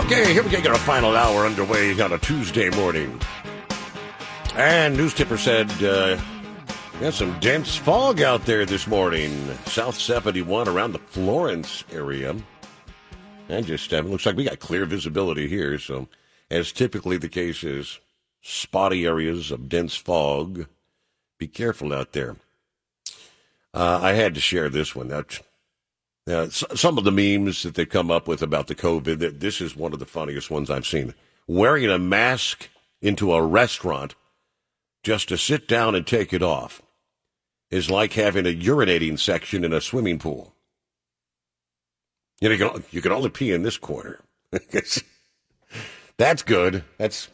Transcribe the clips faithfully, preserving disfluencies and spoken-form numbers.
Okay, here we go. Get our final hour underway on a Tuesday morning. And News Tipper said, uh, we got some dense fog out there this morning. South seventy-one around the Florence area. And just, uh, looks like we got clear visibility here. So, as typically the case is, spotty areas of dense fog. Be careful out there. Uh, I had to share this one. That's... Uh, some of the memes that they come up with about the COVID, this is one of the funniest ones I've seen. Wearing a mask into a restaurant just to sit down and take it off is like having a urinating section in a swimming pool. You know, you can, you can only pee in this corner. That's good. That's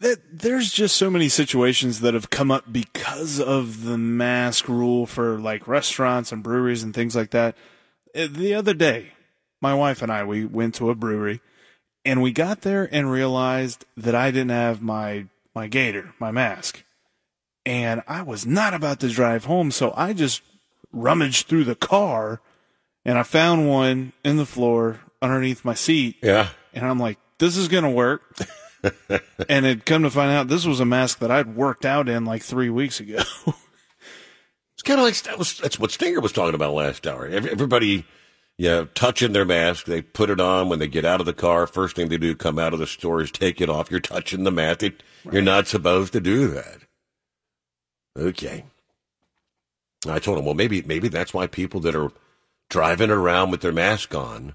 that, there's just so many situations that have come up because of the mask rule for like restaurants and breweries and things like that. The other day, my wife and I, we went to a brewery, and we got there and realized that I didn't have my, my gator, my mask. And I was not about to drive home, so I just rummaged through the car, and I found one in the floor underneath my seat. Yeah. And I'm like, this is going to work. And it'd come to find out this was a mask that I'd worked out in like three weeks ago. Kind of like that was, that's what Stinger was talking about last hour. Everybody, you know, touching their mask. They put it on when they get out of the car. First thing they do, come out of the store, is take it off. You're touching the mask. It, right. You're not supposed to do that. Okay. I told him, well, maybe maybe that's why people that are driving around with their mask on,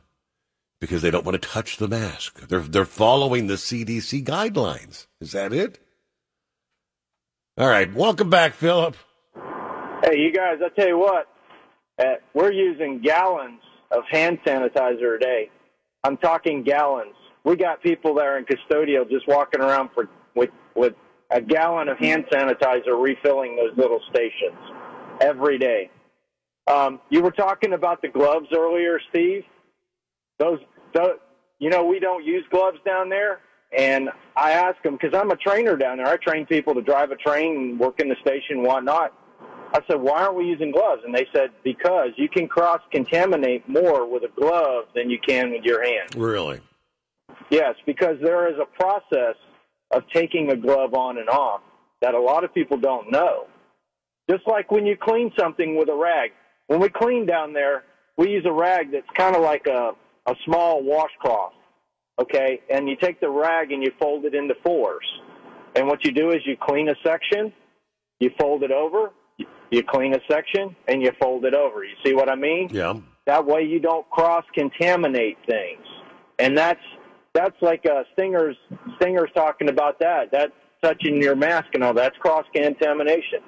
because they don't want to touch the mask. They're they're following the C D C guidelines. Is that it? All right. Welcome back, Philip. Hey, you guys, I tell you what, uh, we're using gallons of hand sanitizer a day. I'm talking gallons. We got people there in custodial just walking around for with, with a gallon of hand sanitizer refilling those little stations every day. Um, you were talking about the gloves earlier, Steve. Those, those, you know, we don't use gloves down there. And I ask them, because I'm a trainer down there. I train people to drive a train and work in the station and whatnot. I said, why aren't we using gloves? And they said, because you can cross-contaminate more with a glove than you can with your hand. Really? Yes, because there is a process of taking a glove on and off that a lot of people don't know. Just like when you clean something with a rag. When we clean down there, we use a rag that's kind of like a, a small washcloth, okay? And you take the rag and you fold it into fours. And what you do is you clean a section, you fold it over, you clean a section, and you fold it over. You see what I mean? Yeah. That way you don't cross-contaminate things. And that's that's like uh, Stinger's, Stinger's talking about that. That's touching your mask and all. That's cross-contamination.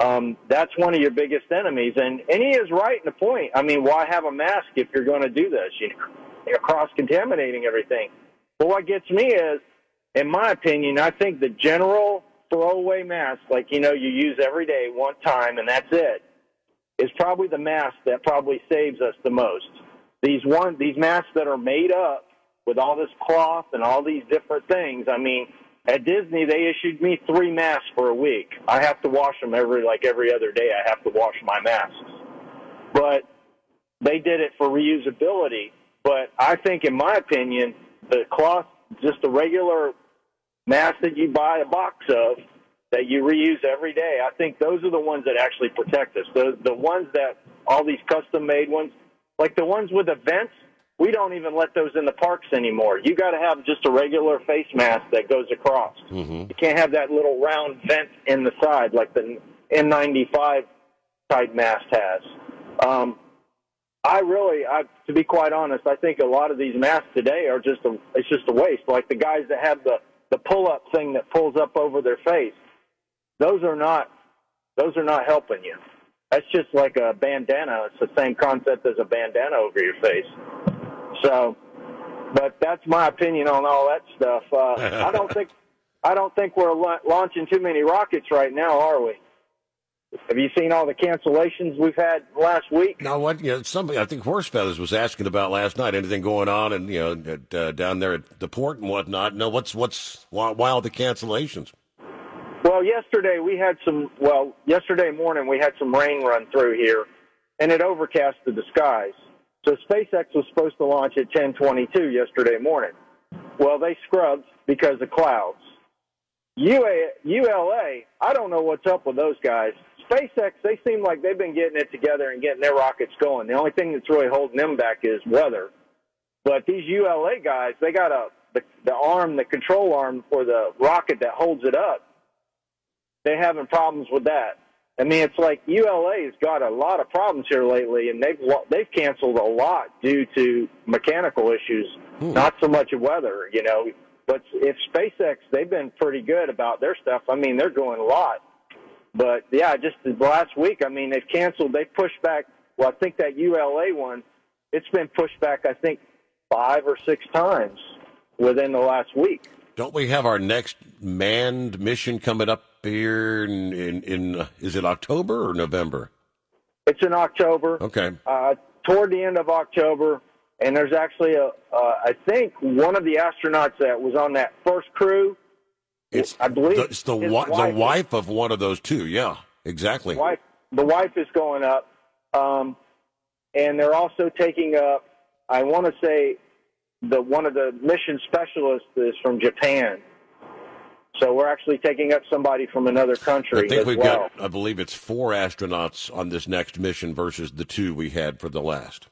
Um, that's one of your biggest enemies. And, and he is right in the point. I mean, why have a mask if you're going to do this? You know, you're cross-contaminating everything. But what gets me is, in my opinion, I think the general throwaway mask, like, you know, you use every day one time and that's it, is probably the mask that probably saves us the most. These one, these masks that are made up with all this cloth and all these different things. I mean, at Disney, they issued me three masks for a week. I have to wash them every, like every other day. I have to wash my masks. But they did it for reusability. But I think, in my opinion, the cloth, just the regular masks that you buy a box of that you reuse every day, I think those are the ones that actually protect us. The, the ones that, all these custom-made ones, like the ones with events, we don't even let those in the parks anymore. You got to have just a regular face mask that goes across. Mm-hmm. You can't have that little round vent in the side like the N ninety-five type mast has. Um, I really, I, to be quite honest, I think a lot of these masts today are just a, it's just a waste. Like the guys that have the, the pull-up thing that pulls up over their face, those are not those are not helping you. That's just like a bandana. It's the same concept as a bandana over your face. So, but that's my opinion on all that stuff. Uh, I don't think I don't think we're la- launching too many rockets right now, are we? Have you seen all the cancellations we've had last week? Now, what? You know, somebody, I think Horsefeathers was asking about last night. Anything going on, and you know, at, uh, down there at the port and whatnot. No, what's what's why, why all the cancellations? Well, yesterday we had some. Well, yesterday morning we had some rain run through here, and it overcasted the skies. So SpaceX was supposed to launch at ten twenty-two yesterday morning. Well, they scrubbed because of clouds. U A, U L A, I don't know what's up with those guys. SpaceX, they seem like they've been getting it together and getting their rockets going. The only thing that's really holding them back is weather. But these U L A guys, they got a the, the arm, the control arm for the rocket that holds it up. They're having problems with that. I mean, it's like U L A's got a lot of problems here lately, and they've they've canceled a lot due to mechanical issues, hmm. not so much weather, you know. But if SpaceX, they've been pretty good about their stuff. I mean, they're doing a lot. But, yeah, just last week, I mean, they've canceled. They pushed back, well, I think that U L A one, it's been pushed back, I think, five or six times within the last week. Don't we have our next manned mission coming up here in, in, in uh, is it October or November? It's in October. Okay. Uh, toward the end of October, and there's actually, a, uh, I think, one of the astronauts that was on that first crew, It's I believe the, it's the, wa- wife, the wife of one of those two. Yeah, exactly. Wife, the wife is going up, um, and they're also taking up. I want to say the one of the mission specialists is from Japan, so we're actually taking up somebody from another country. I think as we've well. got. I believe it's four astronauts on this next mission versus the two we had for the last.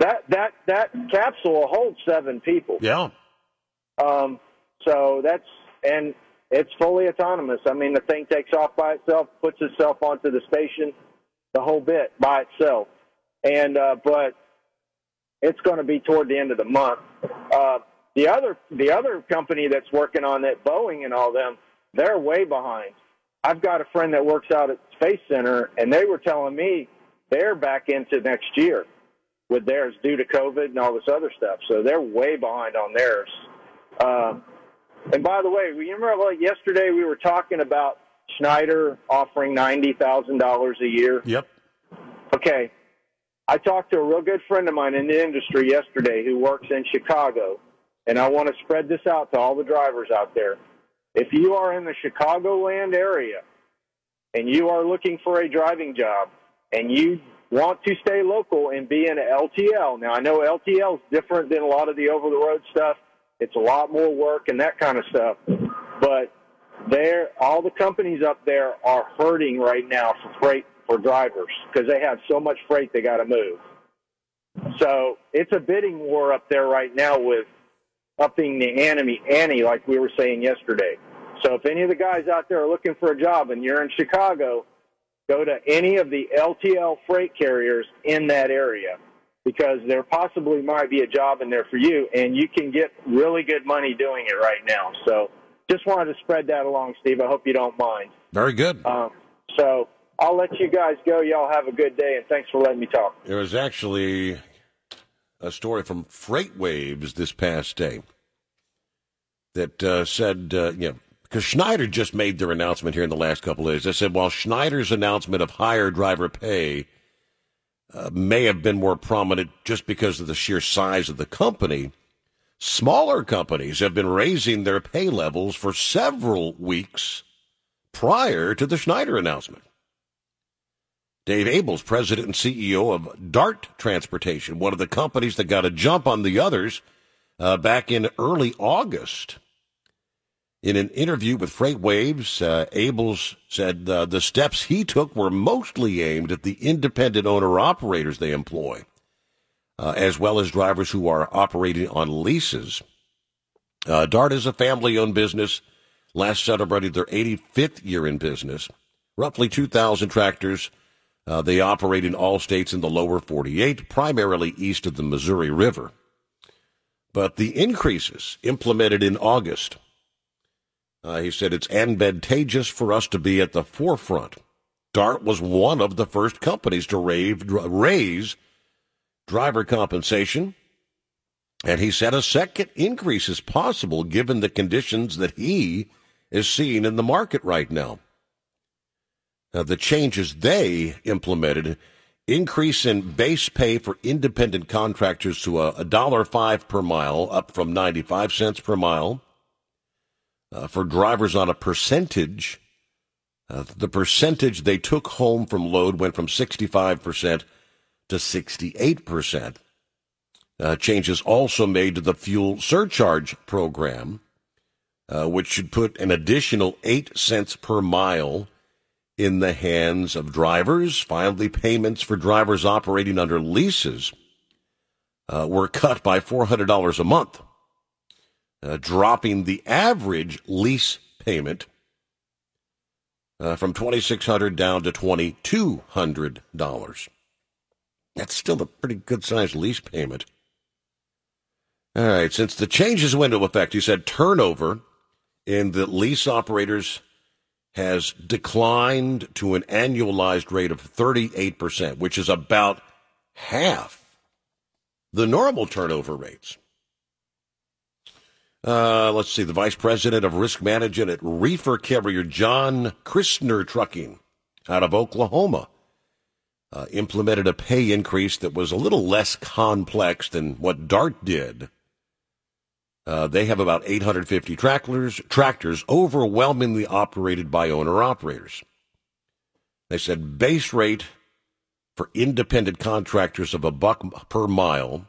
That that that capsule will hold seven people. Yeah. Um. So that's. And it's fully autonomous. I mean, the thing takes off by itself, puts itself onto the station, the whole bit by itself. And uh, but it's going to be toward the end of the month. Uh, the other the other company that's working on that, Boeing and all them, they're way behind. I've got a friend that works out at Space Center, and they were telling me they're back into next year with theirs due to COVID and all this other stuff. So they're way behind on theirs. Uh, And by the way, you remember like yesterday we were talking about Schneider offering ninety thousand dollars a year? Yep. Okay. I talked to a real good friend of mine in the industry yesterday who works in Chicago, and I want to spread this out to all the drivers out there. If you are in the Chicagoland area and you are looking for a driving job and you want to stay local and be in L T L, now I know L T L is different than a lot of the over-the-road stuff. It's a lot more work and that kind of stuff. But there, all the companies up there are hurting right now for freight for drivers because they have so much freight they got to move. So it's a bidding war up there right now with upping the ante, ante, like we were saying yesterday. So if any of the guys out there are looking for a job and you're in Chicago, go to any of the L T L freight carriers in that area, because there possibly might be a job in there for you, and you can get really good money doing it right now. So just wanted to spread that along, Steve. I hope you don't mind. Very good. Um, so I'll let you guys go. Y'all have a good day, and thanks for letting me talk. There was actually a story from FreightWaves this past day that uh, said, uh, you know, because Schneider just made their announcement here in the last couple of days. They said, while Schneider's announcement of higher driver pay Uh, may have been more prominent just because of the sheer size of the company, smaller companies have been raising their pay levels for several weeks prior to the Schneider announcement. Dave Abels, president and C E O of Dart Transportation, one of the companies that got a jump on the others uh, back in early August. In an interview with FreightWaves, uh, Abels said uh, the steps he took were mostly aimed at the independent owner-operators they employ, uh, as well as drivers who are operating on leases. Uh, Dart is a family-owned business, last celebrated their eighty-fifth year in business, roughly two thousand tractors, Uh, they operate in all states in the lower forty-eight, primarily east of the Missouri River. But the increases implemented in August, uh, he said, it's advantageous for us to be at the forefront. Dart was one of the first companies to raise driver compensation, and he said a second increase is possible given the conditions that he is seeing in the market right now. Now, the changes they implemented, increase in base pay for independent contractors to one dollar and five cents per mile, up from ninety-five cents per mile. Uh, for drivers on a percentage, uh, the percentage they took home from load went from sixty-five percent to sixty-eight percent. Uh, changes also made to the fuel surcharge program, uh, which should put an additional eight cents per mile in the hands of drivers. Finally, payments for drivers operating under leases uh, were cut by four hundred dollars a month, uh, dropping the average lease payment uh, from twenty-six hundred dollars down to twenty-two hundred dollars. That's still a pretty good-sized lease payment. All right, since the changes went into effect, he said turnover in the lease operators has declined to an annualized rate of thirty-eight percent, which is about half the normal turnover rates. Uh, let's see, the vice president of risk management at reefer carrier John Christner Trucking out of Oklahoma uh, implemented a pay increase that was a little less complex than what Dart did. Uh, they have about eight hundred fifty tractors, tractors overwhelmingly operated by owner-operators. They said base rate for independent contractors of a buck per mile,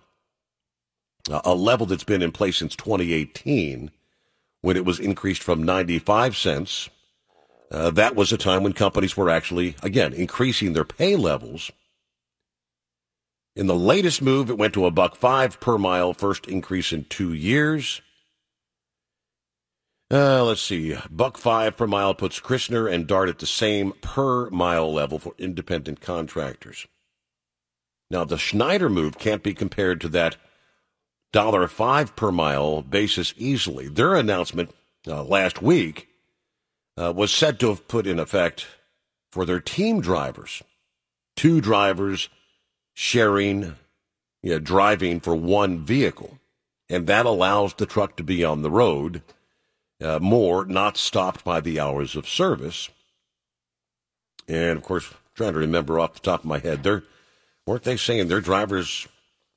uh, a level that's been in place since twenty eighteen, when it was increased from ninety-five cents. Uh, that was a time when companies were actually, again, increasing their pay levels. In the latest move, it went to a buck five per mile, first increase in two years. Uh, let's see. Buck five per mile puts Christner and Dart at the same per mile level for independent contractors. Now, the Schneider move can't be compared to that dollar five per mile basis easily. Their announcement uh, last week uh, was said to have put in effect for their team drivers, two drivers sharing, you know, driving for one vehicle, and that allows the truck to be on the road uh, more, not stopped by the hours of service. And, of course, trying to remember off the top of my head, they're, weren't they saying their drivers'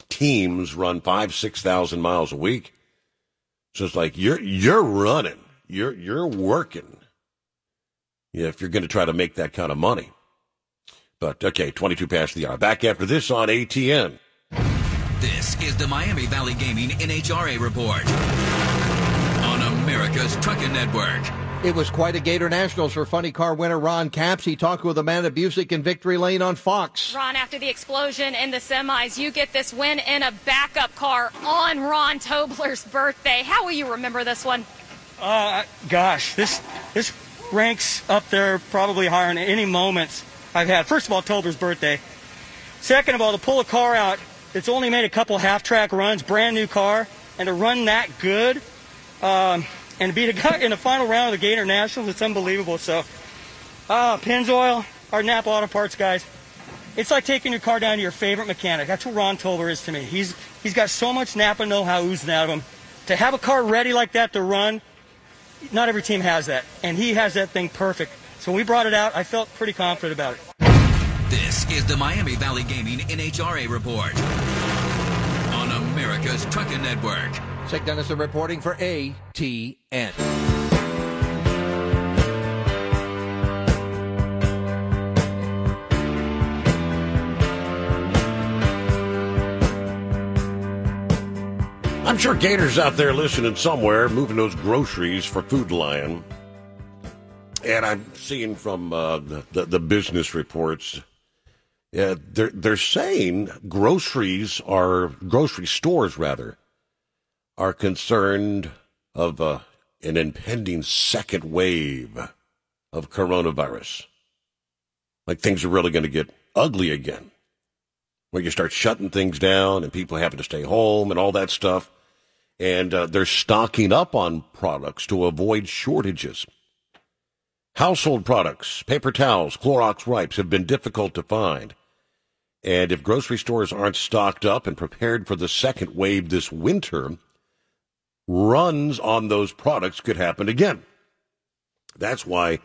teams run five, six thousand miles a week? So it's like you're you're running, you're you're working. Yeah, if you're going to try to make that kind of money. But, okay, twenty-two past the hour. Back after this on A T N. This is the Miami Valley Gaming N H R A report on America's Trucking Network. It was quite a Gator Nationals for funny car winner Ron Capps. He talked with Amanda Busick in Victory Lane on Fox. Ron, after the explosion in the semis, you get this win in a backup car on Ron Tolbert's birthday. How will you remember this one? Uh, gosh, this, this ranks up there probably higher than any moments I've had. First of all, Tolbert's birthday. Second of all, to pull a car out that's only made a couple half-track runs, brand new car, and to run that good, um, and to beat a guy in the final round of the Gator Nationals, it's unbelievable. So, uh, Pennzoil, our Napa Auto Parts guys, it's like taking your car down to your favorite mechanic. That's what Ron Tolbert is to me. He's he's got so much Napa know-how oozing out of him. To have a car ready like that to run, not every team has that, and he has that thing perfect. So when we brought it out, I felt pretty confident about it. This is the Miami Valley Gaming N H R A report on America's Trucking Network. Chick Dennison reporting for A T N. I'm sure Gators out there listening somewhere, moving those groceries for Food Lion. And I'm seeing from uh, the, the, the business reports, uh, they're, they're saying groceries are, grocery stores rather, are concerned of uh, an impending second wave of coronavirus. Like things are really going to get ugly again, where you start shutting things down and people having to stay home and all that stuff. And uh, they're stocking up on products to avoid shortages. Household products, paper towels, Clorox wipes have been difficult to find. And if grocery stores aren't stocked up and prepared for the second wave this winter, runs on those products could happen again. That's why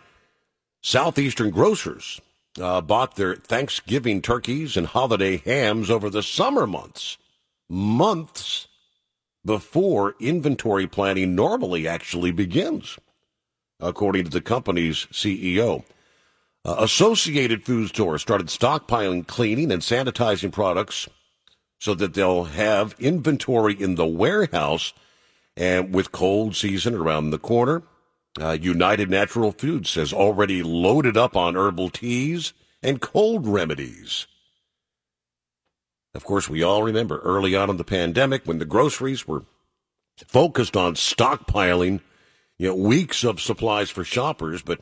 Southeastern grocers uh, bought their Thanksgiving turkeys and holiday hams over the summer months, months before inventory planning normally actually begins, according to the company's C E O. Uh, Associated Food Store started stockpiling cleaning and sanitizing products so that they'll have inventory in the warehouse and with cold season around the corner. Uh, United Natural Foods has already loaded up on herbal teas and cold remedies. Of course, we all remember early on in the pandemic when the groceries were focused on stockpiling, you know, weeks of supplies for shoppers, but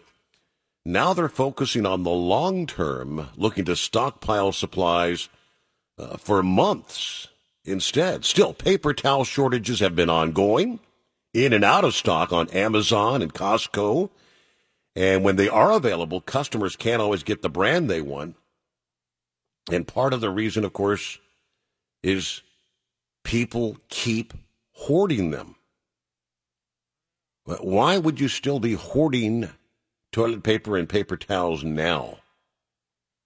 now they're focusing on the long term, looking to stockpile supplies uh, for months instead. Still, paper towel shortages have been ongoing, in and out of stock on Amazon and Costco. And when they are available, customers can't always get the brand they want. And part of the reason, of course, is people keep hoarding them. But why would you still be hoarding toilet paper and paper towels now?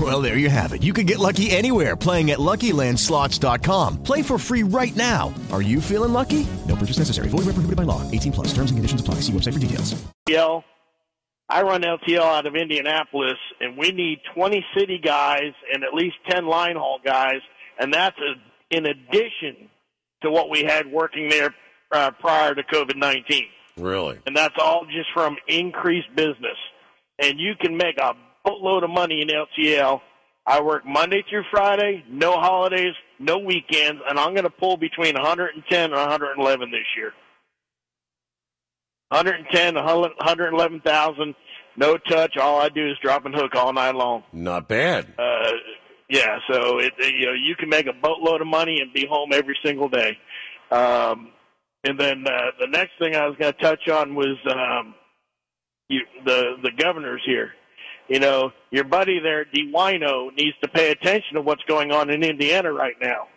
Well, there you have it. You can get lucky anywhere, playing at Lucky Land Slots dot com. Play for free right now. Are you feeling lucky? No purchase necessary. Void where prohibited by law. eighteen plus. Terms and conditions apply. See website for details. I run L T L out of Indianapolis, and we need twenty city guys and at least ten line haul guys, and that's a, in addition to what we had working there uh, prior to COVID nineteen. Really? And that's all just from increased business. And you can make a boatload of money in L T L. I work Monday through Friday, no holidays, no weekends, and I'm going to pull between one hundred ten and one hundred eleven this year. one hundred ten, one hundred eleven thousand, no touch. All I do is drop and hook all night long. Not bad. Uh, yeah, so it, you know, you can make a boatload of money and be home every single day. Um, and then uh, the next thing I was going to touch on was um, you, the the governors here. You know, your buddy there, DeWine, needs to pay attention to what's going on in Indiana right now.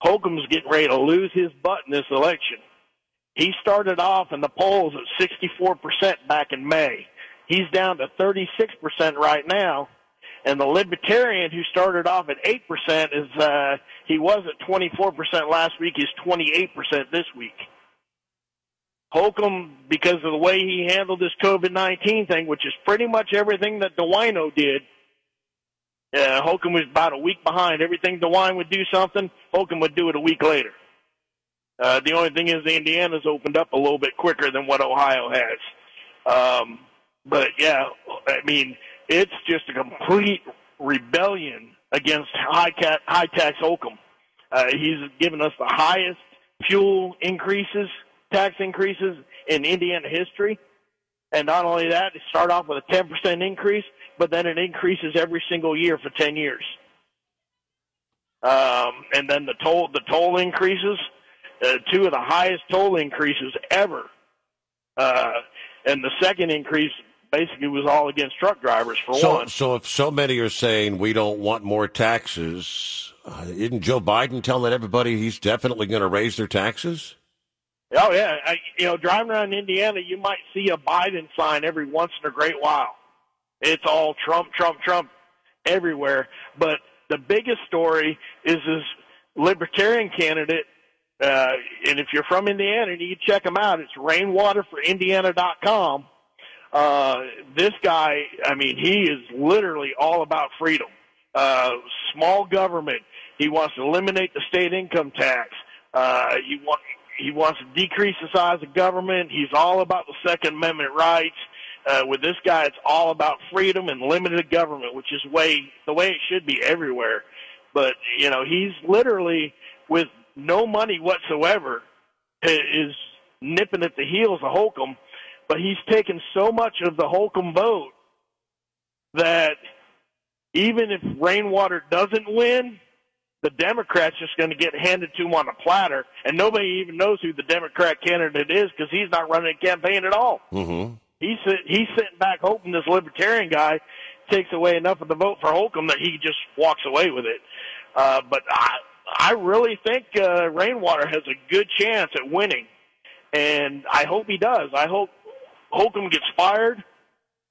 Holcomb's getting ready to lose his butt in this election. He started off in the polls at sixty-four percent back in May. He's down to thirty-six percent right now. And the Libertarian who started off at eight percent is, uh, he was at twenty-four percent last week, is twenty-eight percent this week. Holcomb, because of the way he handled this COVID nineteen thing, which is pretty much everything that DeWine did, uh, Holcomb was about a week behind. Everything DeWine would do something, Holcomb would do it a week later. Uh, the only thing is Indiana's opened up a little bit quicker than what Ohio has. Um, but, yeah, I mean, it's just a complete rebellion against high cat, high tax Holcomb. Uh, he's given us the highest fuel increases, tax increases in Indiana history. And not only that, it started off with a ten percent increase, but then it increases every single year for ten years. Um, and then the toll, the toll increases, uh, two of the highest toll increases ever. Uh, and the second increase basically was all against truck drivers for so, one. So if so many are saying we don't want more taxes, uh, isn't Joe Biden telling everybody he's definitely going to raise their taxes? Oh, yeah. I, you know, driving around Indiana, you might see a Biden sign every once in a great while. It's all Trump, Trump, Trump everywhere. But the biggest story is this libertarian candidate, uh, and if you're from Indiana, you check him out. It's rainwater for indiana dot com. Uh, this guy, I mean, he is literally all about freedom. Uh, small government. He wants to eliminate the state income tax. Uh, you want... He wants to decrease the size of government. He's all about the Second Amendment rights. Uh, with this guy, it's all about freedom and limited government, which is way the way it should be everywhere. But, you know, he's literally, with no money whatsoever, is nipping at the heels of Holcomb. But he's taken so much of the Holcomb vote that even if Rainwater doesn't win, the Democrat's just going to get handed to him on a platter, and nobody even knows who the Democrat candidate is because he's not running a campaign at all. Mm-hmm. He's, he's sitting back hoping this libertarian guy takes away enough of the vote for Holcomb that he just walks away with it. Uh, but I, I really think uh, Rainwater has a good chance at winning, and I hope he does. I hope Holcomb gets fired,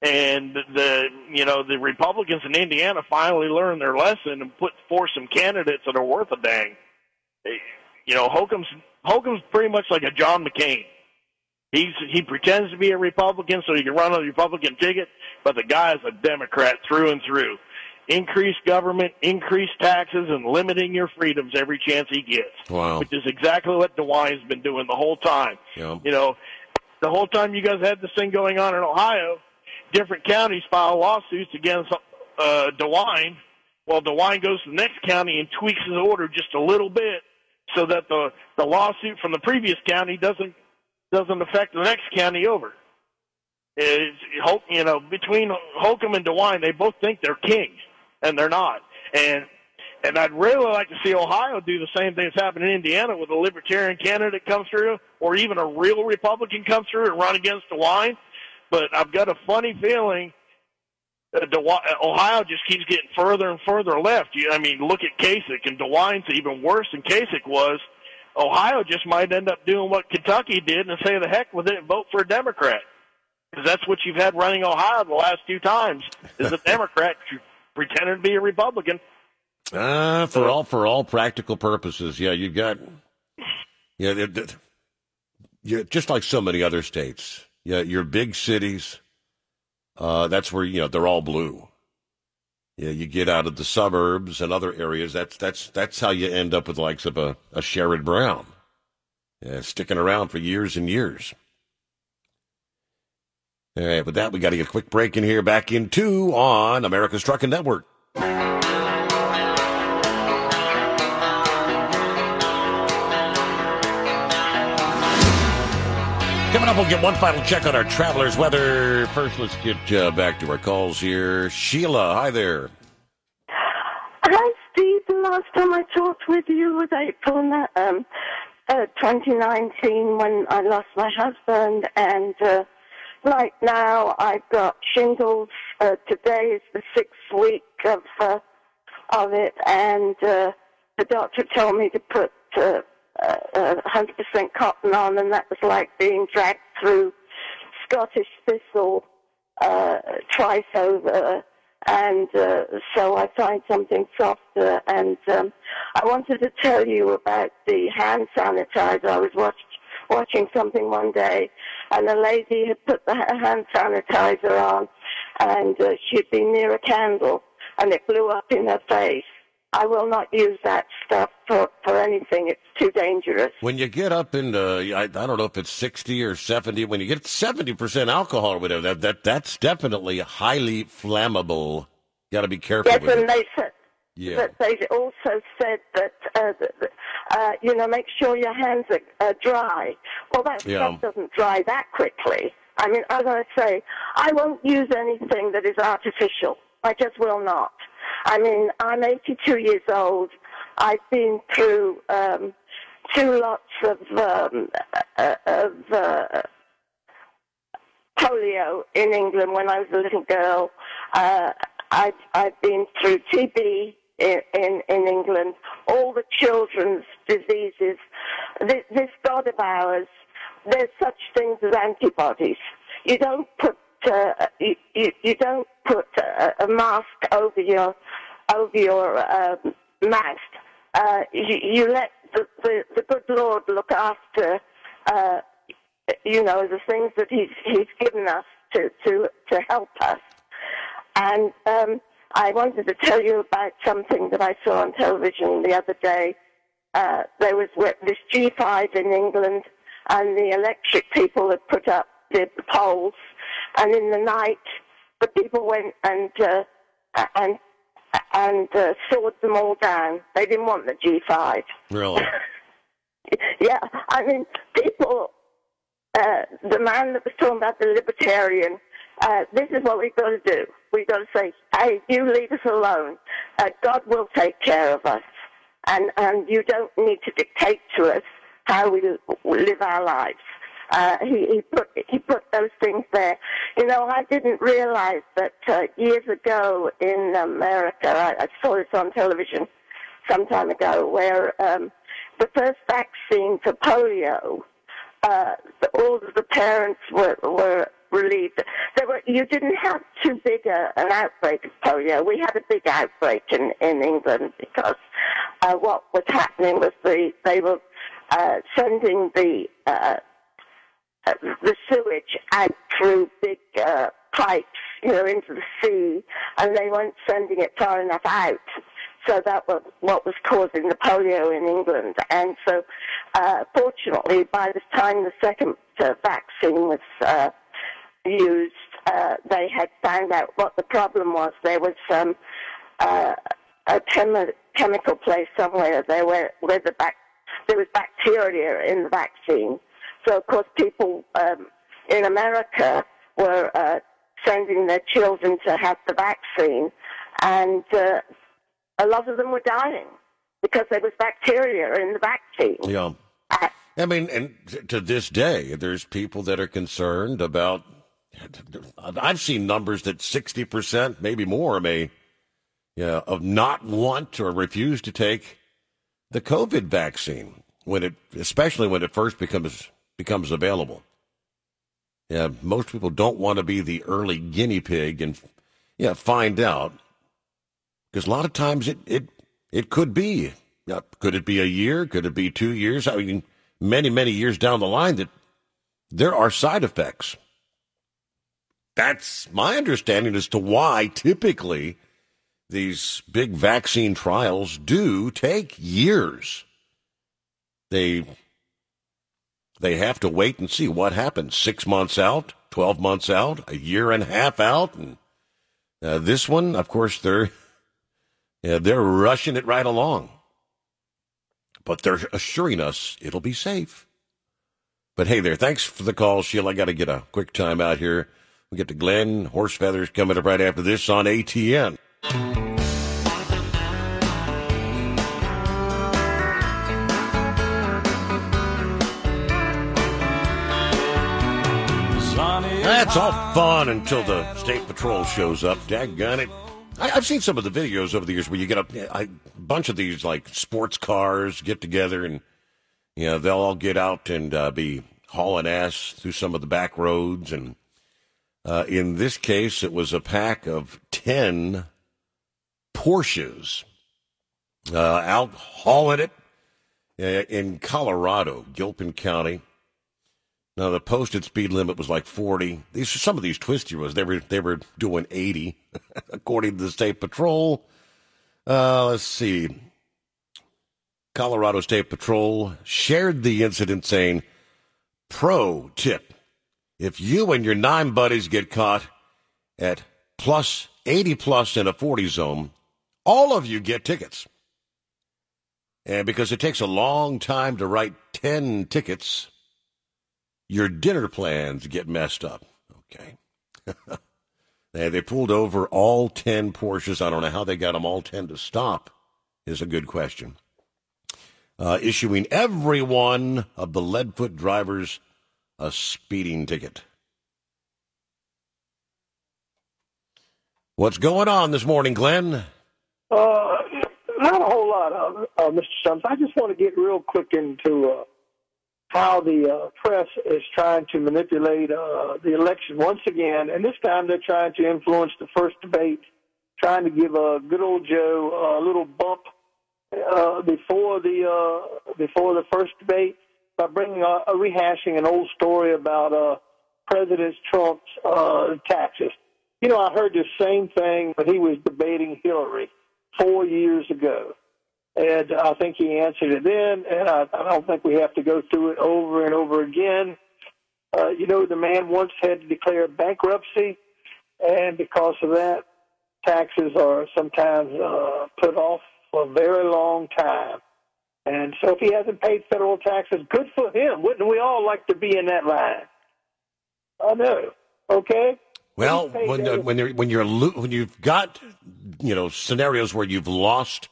and the you know the Republicans in Indiana finally learn their lesson and put forth some candidates that are worth a dang. You know, Holcomb's Holcomb's pretty much like a John McCain. He's he pretends to be a Republican so he can run on the Republican ticket, but the guy is a Democrat through and through. Increase government, increase taxes, and limiting your freedoms every chance he gets. Wow, which is exactly what DeWine's been doing the whole time. Yep. You know, the whole time you guys had this thing going on in Ohio. Different counties file lawsuits against uh, DeWine. Well, DeWine goes to the next county and tweaks his order just a little bit so that the, the lawsuit from the previous county doesn't doesn't affect the next county over. It's, you know, between Holcomb and DeWine, they both think they're king, and they're not. And and I'd really like to see Ohio do the same thing that's happened in Indiana with a libertarian candidate comes through, or even a real Republican comes through and run against DeWine. But I've got a funny feeling that Ohio just keeps getting further and further left. I mean, look at Kasich, and DeWine's even worse than Kasich was. Ohio just might end up doing what Kentucky did and say the heck with it and vote for a Democrat. Because that's what you've had running Ohio the last two times, is a Democrat pretending to be a Republican. Uh, for, so, all, for all practical purposes, yeah, you've got yeah, they're, they're, yeah, just like so many other states. Yeah, your big cities, uh, that's where, you know, they're all blue. Yeah, you get out of the suburbs and other areas, that's that's that's how you end up with the likes of a, a Sherrod Brown, yeah, sticking around for years and years. All right, with that, we got to get a quick break in here, back in two on America's Trucking Network. Coming up, we'll get one final check on our travelers' weather. First, let's get uh, back to our calls here. Sheila, hi there. Hi, Steve. The last time I talked with you was April um, uh, twenty nineteen when I lost my husband. And uh, right now I've got shingles. Uh, today is the sixth week of uh, of it. And uh, the doctor told me to put... Uh, Uh, uh, one hundred percent cotton on, and that was like being dragged through Scottish thistle, uh, twice over, and uh, so I find something softer. And um, I wanted to tell you about the hand sanitizer. I was watched, watching something one day, and a lady had put the hand sanitizer on, and uh, she'd been near a candle, and it blew up in her face. I will not use that stuff for, for anything. It's too dangerous. When you get up into, I, I don't know if it's sixty or seventy, when you get seventy percent alcohol or whatever, that, that, that's definitely highly flammable. You got to be careful yes, with and it. They said, yeah. But they also said that, uh, that uh, you know, make sure your hands are, are dry. Well, that yeah. stuff doesn't dry that quickly. I mean, as I say, I won't use anything that is artificial. I just will not. I mean, I'm eighty-two years old. I've been through um, two lots of, um, of uh, polio in England when I was a little girl. Uh, I've, I've been through T B in, in, in England, all the children's diseases. This, this God of ours, there's such things as antibodies. You don't put uh, you, you, you don't put a, a mask over your over your uh, mouth. Uh, you, you let the, the, the good Lord look after uh, you know the things that He's He's given us to to, to help us. And um, I wanted to tell you about something that I saw on television the other day. Uh, there was this G five in England, and the electric people had put up the poles, and in the night the people went and uh, and and uh, sawed them all down. They didn't want the G five. Really? Yeah. I mean, people. Uh, the man that was talking about the libertarian. Uh, this is what we've got to do. We've got to say, "Hey, you leave us alone. Uh, God will take care of us, and and you don't need to dictate to us how we live our lives." Uh, he, he put he put those things there. You know, I didn't realize that uh, years ago in America, I, I saw this on television some time ago, where um, the first vaccine for polio, uh, all of the parents were were relieved. There were you didn't have too big a, an outbreak of polio. We had a big outbreak in, in England because uh, what was happening was the they were uh, sending the uh, the sewage out through big uh, pipes, you know, into the sea, and they weren't sending it far enough out. So that was what was causing the polio in England. And so, uh, fortunately, by the time the second uh, vaccine was uh, used, uh, they had found out what the problem was. There was um, uh, a chemi- chemical place somewhere there where, where the bac- there was bacteria in the vaccine. So, of course, people um, in America were uh, sending their children to have the vaccine, and uh, a lot of them were dying because there was bacteria in the vaccine. Yeah. Uh, I mean, and to this day, there's people that are concerned about, I've seen numbers that sixty percent, maybe more, may, yeah, of not want or refuse to take the COVID vaccine, when it, especially when it first becomes... becomes available. Yeah, most people don't want to be the early guinea pig and yeah, find out, because a lot of times it it it could be. Yeah, could it be a year? Could it be two years? I mean, many many years down the line that there are side effects. That's my understanding as to why typically these big vaccine trials do take years. They. They have to wait and see what happens. Six months out, twelve months out, a year and a half out, and uh, this one, of course, they're yeah, they're rushing it right along. But they're assuring us it'll be safe. But hey, there, thanks for the call, Sheila. I got to get a quick time out here. We get to Glenn Horsefeathers coming up right after this on A T N. That's all fun until the state patrol shows up. Daggone it. I, I've seen some of the videos over the years where you get a, a bunch of these, like, sports cars get together, and, you know, they'll all get out and uh, be hauling ass through some of the back roads. And uh, in this case, it was a pack of ten Porsches uh, out hauling it uh, in Colorado, Gilpin County. Now, the posted speed limit was like forty. These some of these twisty roads, they were they were doing eighty, according to the state patrol. Uh, let's see. Colorado State Patrol shared the incident, saying, "Pro tip: if you and your nine buddies get caught at plus eighty plus in a forty zone, all of you get tickets. And because it takes a long time to write ten tickets." Your dinner plans get messed up. Okay. they, they pulled over all ten Porsches. I don't know how they got them all ten to stop is a good question. uh, issuing every one of the lead-foot drivers a speeding ticket. What's going on this morning, Glenn? Uh, not a whole lot, uh, uh, Mister Stumps. I just want to get real quick into uh, how the uh, press is trying to manipulate uh, the election once again, and this time they're trying to influence the first debate, trying to give a uh, good old Joe a uh, little bump uh, before the uh, before the first debate by bringing a, a rehashing an old story about uh, President Trump's uh, taxes. You know, I heard the same thing when he was debating Hillary four years ago, and I think he answered it then, and I, I don't think we have to go through it over and over again. Uh, you know, the man once had to declare bankruptcy, and because of that, taxes are sometimes uh, put off for a very long time. And so if he hasn't paid federal taxes, good for him. Wouldn't we all like to be in that line? I know, okay? Well, when uh, when, you're, when you're when you've got, you know, scenarios where you've lost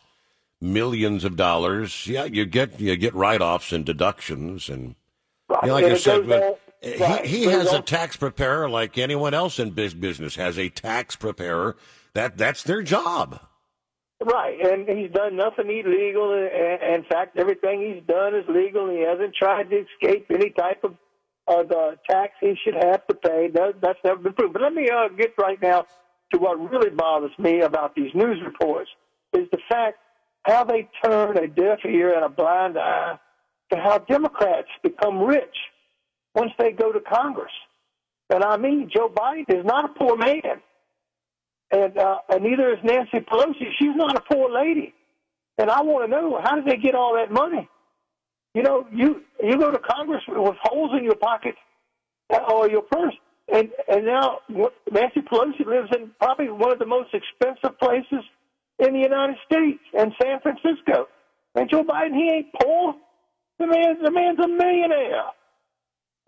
millions of dollars, yeah, you get you get write-offs and deductions, and right. You know, like I said, but right. he, he has a tax preparer like anyone else in business has a tax preparer. That that's their job. Right, and he's done nothing illegal. In fact, everything he's done is legal. He hasn't tried to escape any type of. Uh, the tax he should have to pay. That, that's never been proved. But let me uh, get right now to what really bothers me about these news reports is the fact how they turn a deaf ear and a blind eye to how Democrats become rich once they go to Congress. And I mean, Joe Biden is not a poor man, and, uh, and neither is Nancy Pelosi. She's not a poor lady. And I want to know, how did they get all that money? You know, you, you go to Congress with holes in your pocket or your purse, and, and now Nancy Pelosi lives in probably one of the most expensive places in the United States, in San Francisco. And Joe Biden, he ain't poor. The man, the man's a millionaire.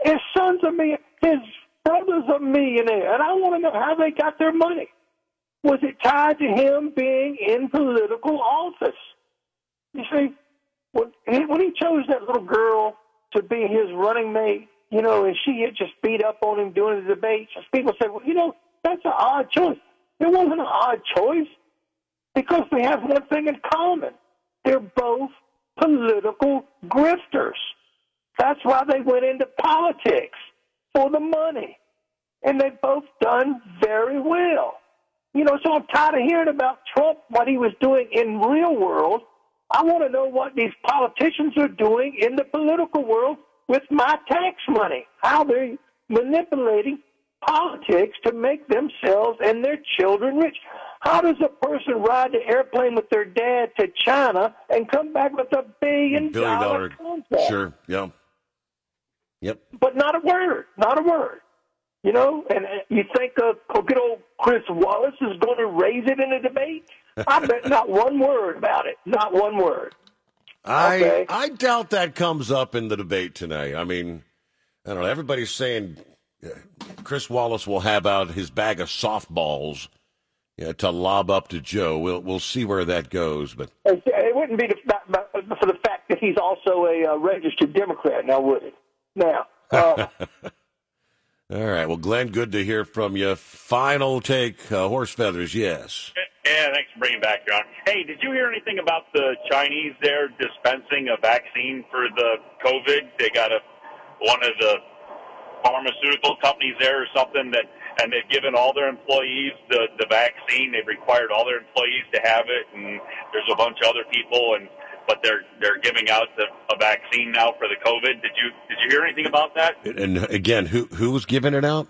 His son's a millionaire. His brother's a millionaire. And I want to know how they got their money. Was it tied to him being in political office? You see? When he chose that little girl to be his running mate, you know, and she had just beat up on him during the debates, people said, well, you know, that's an odd choice. It wasn't an odd choice because they have one thing in common. They're both political grifters. That's why they went into politics, for the money. And they've both done very well. You know, so I'm tired of hearing about Trump, what he was doing in real world. I want to know what these politicians are doing in the political world with my tax money, how they're manipulating politics to make themselves and their children rich. How does a person ride the airplane with their dad to China and come back with a billion, billion dollar contract? Sure, yeah. Yep. But not a word, not a word. You know, and you think uh, good old Chris Wallace is going to raise it in a debate? I bet not one word about it. Not one word. Okay. I I doubt that comes up in the debate tonight. I mean, I don't know. Everybody's saying Chris Wallace will have out his bag of softballs, you know, to lob up to Joe. We'll we'll see where that goes. But it wouldn't be for the fact that he's also a uh, registered Democrat now, would it? Now. Uh, All right. Well, Glenn, good to hear from you. Final take, uh, Horsefeathers, yes. Yeah, thanks for bringing back, John. Hey, did you hear anything about the Chinese there dispensing a vaccine for the COVID? They got a one of the pharmaceutical companies there or something, that, and they've given all their employees the, the vaccine. They've required all their employees to have it, and there's a bunch of other people, and but they're they're giving out the, a vaccine now for the COVID. Did you did you hear anything about that? And again, who who's giving it out?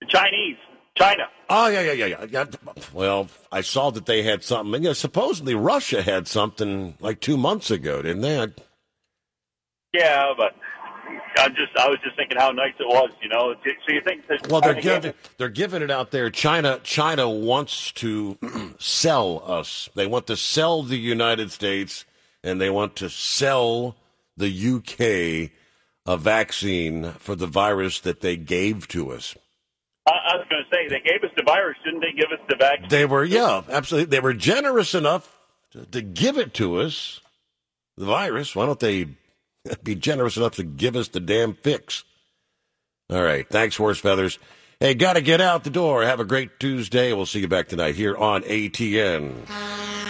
The Chinese, China. Oh yeah yeah yeah yeah. Well, I saw that they had something. And, you know, supposedly Russia had something like two months ago, didn't they? I... Yeah, but I just I was just thinking how nice it was, you know. So you think that well, they're giving they're giving it out there. China China wants to sell us. They want to sell the United States. And they want to sell the U K a vaccine for the virus that they gave to us. I, I was going to say, they gave us the virus. Didn't they give us the vaccine? They were, yeah, absolutely. They were generous enough to, to give it to us. the virus, why don't they be generous enough to give us the damn fix? All right. Thanks, Horsefeathers. Hey, got to get out the door. Have a great Tuesday. We'll see you back tonight here on A T N.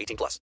eighteen plus.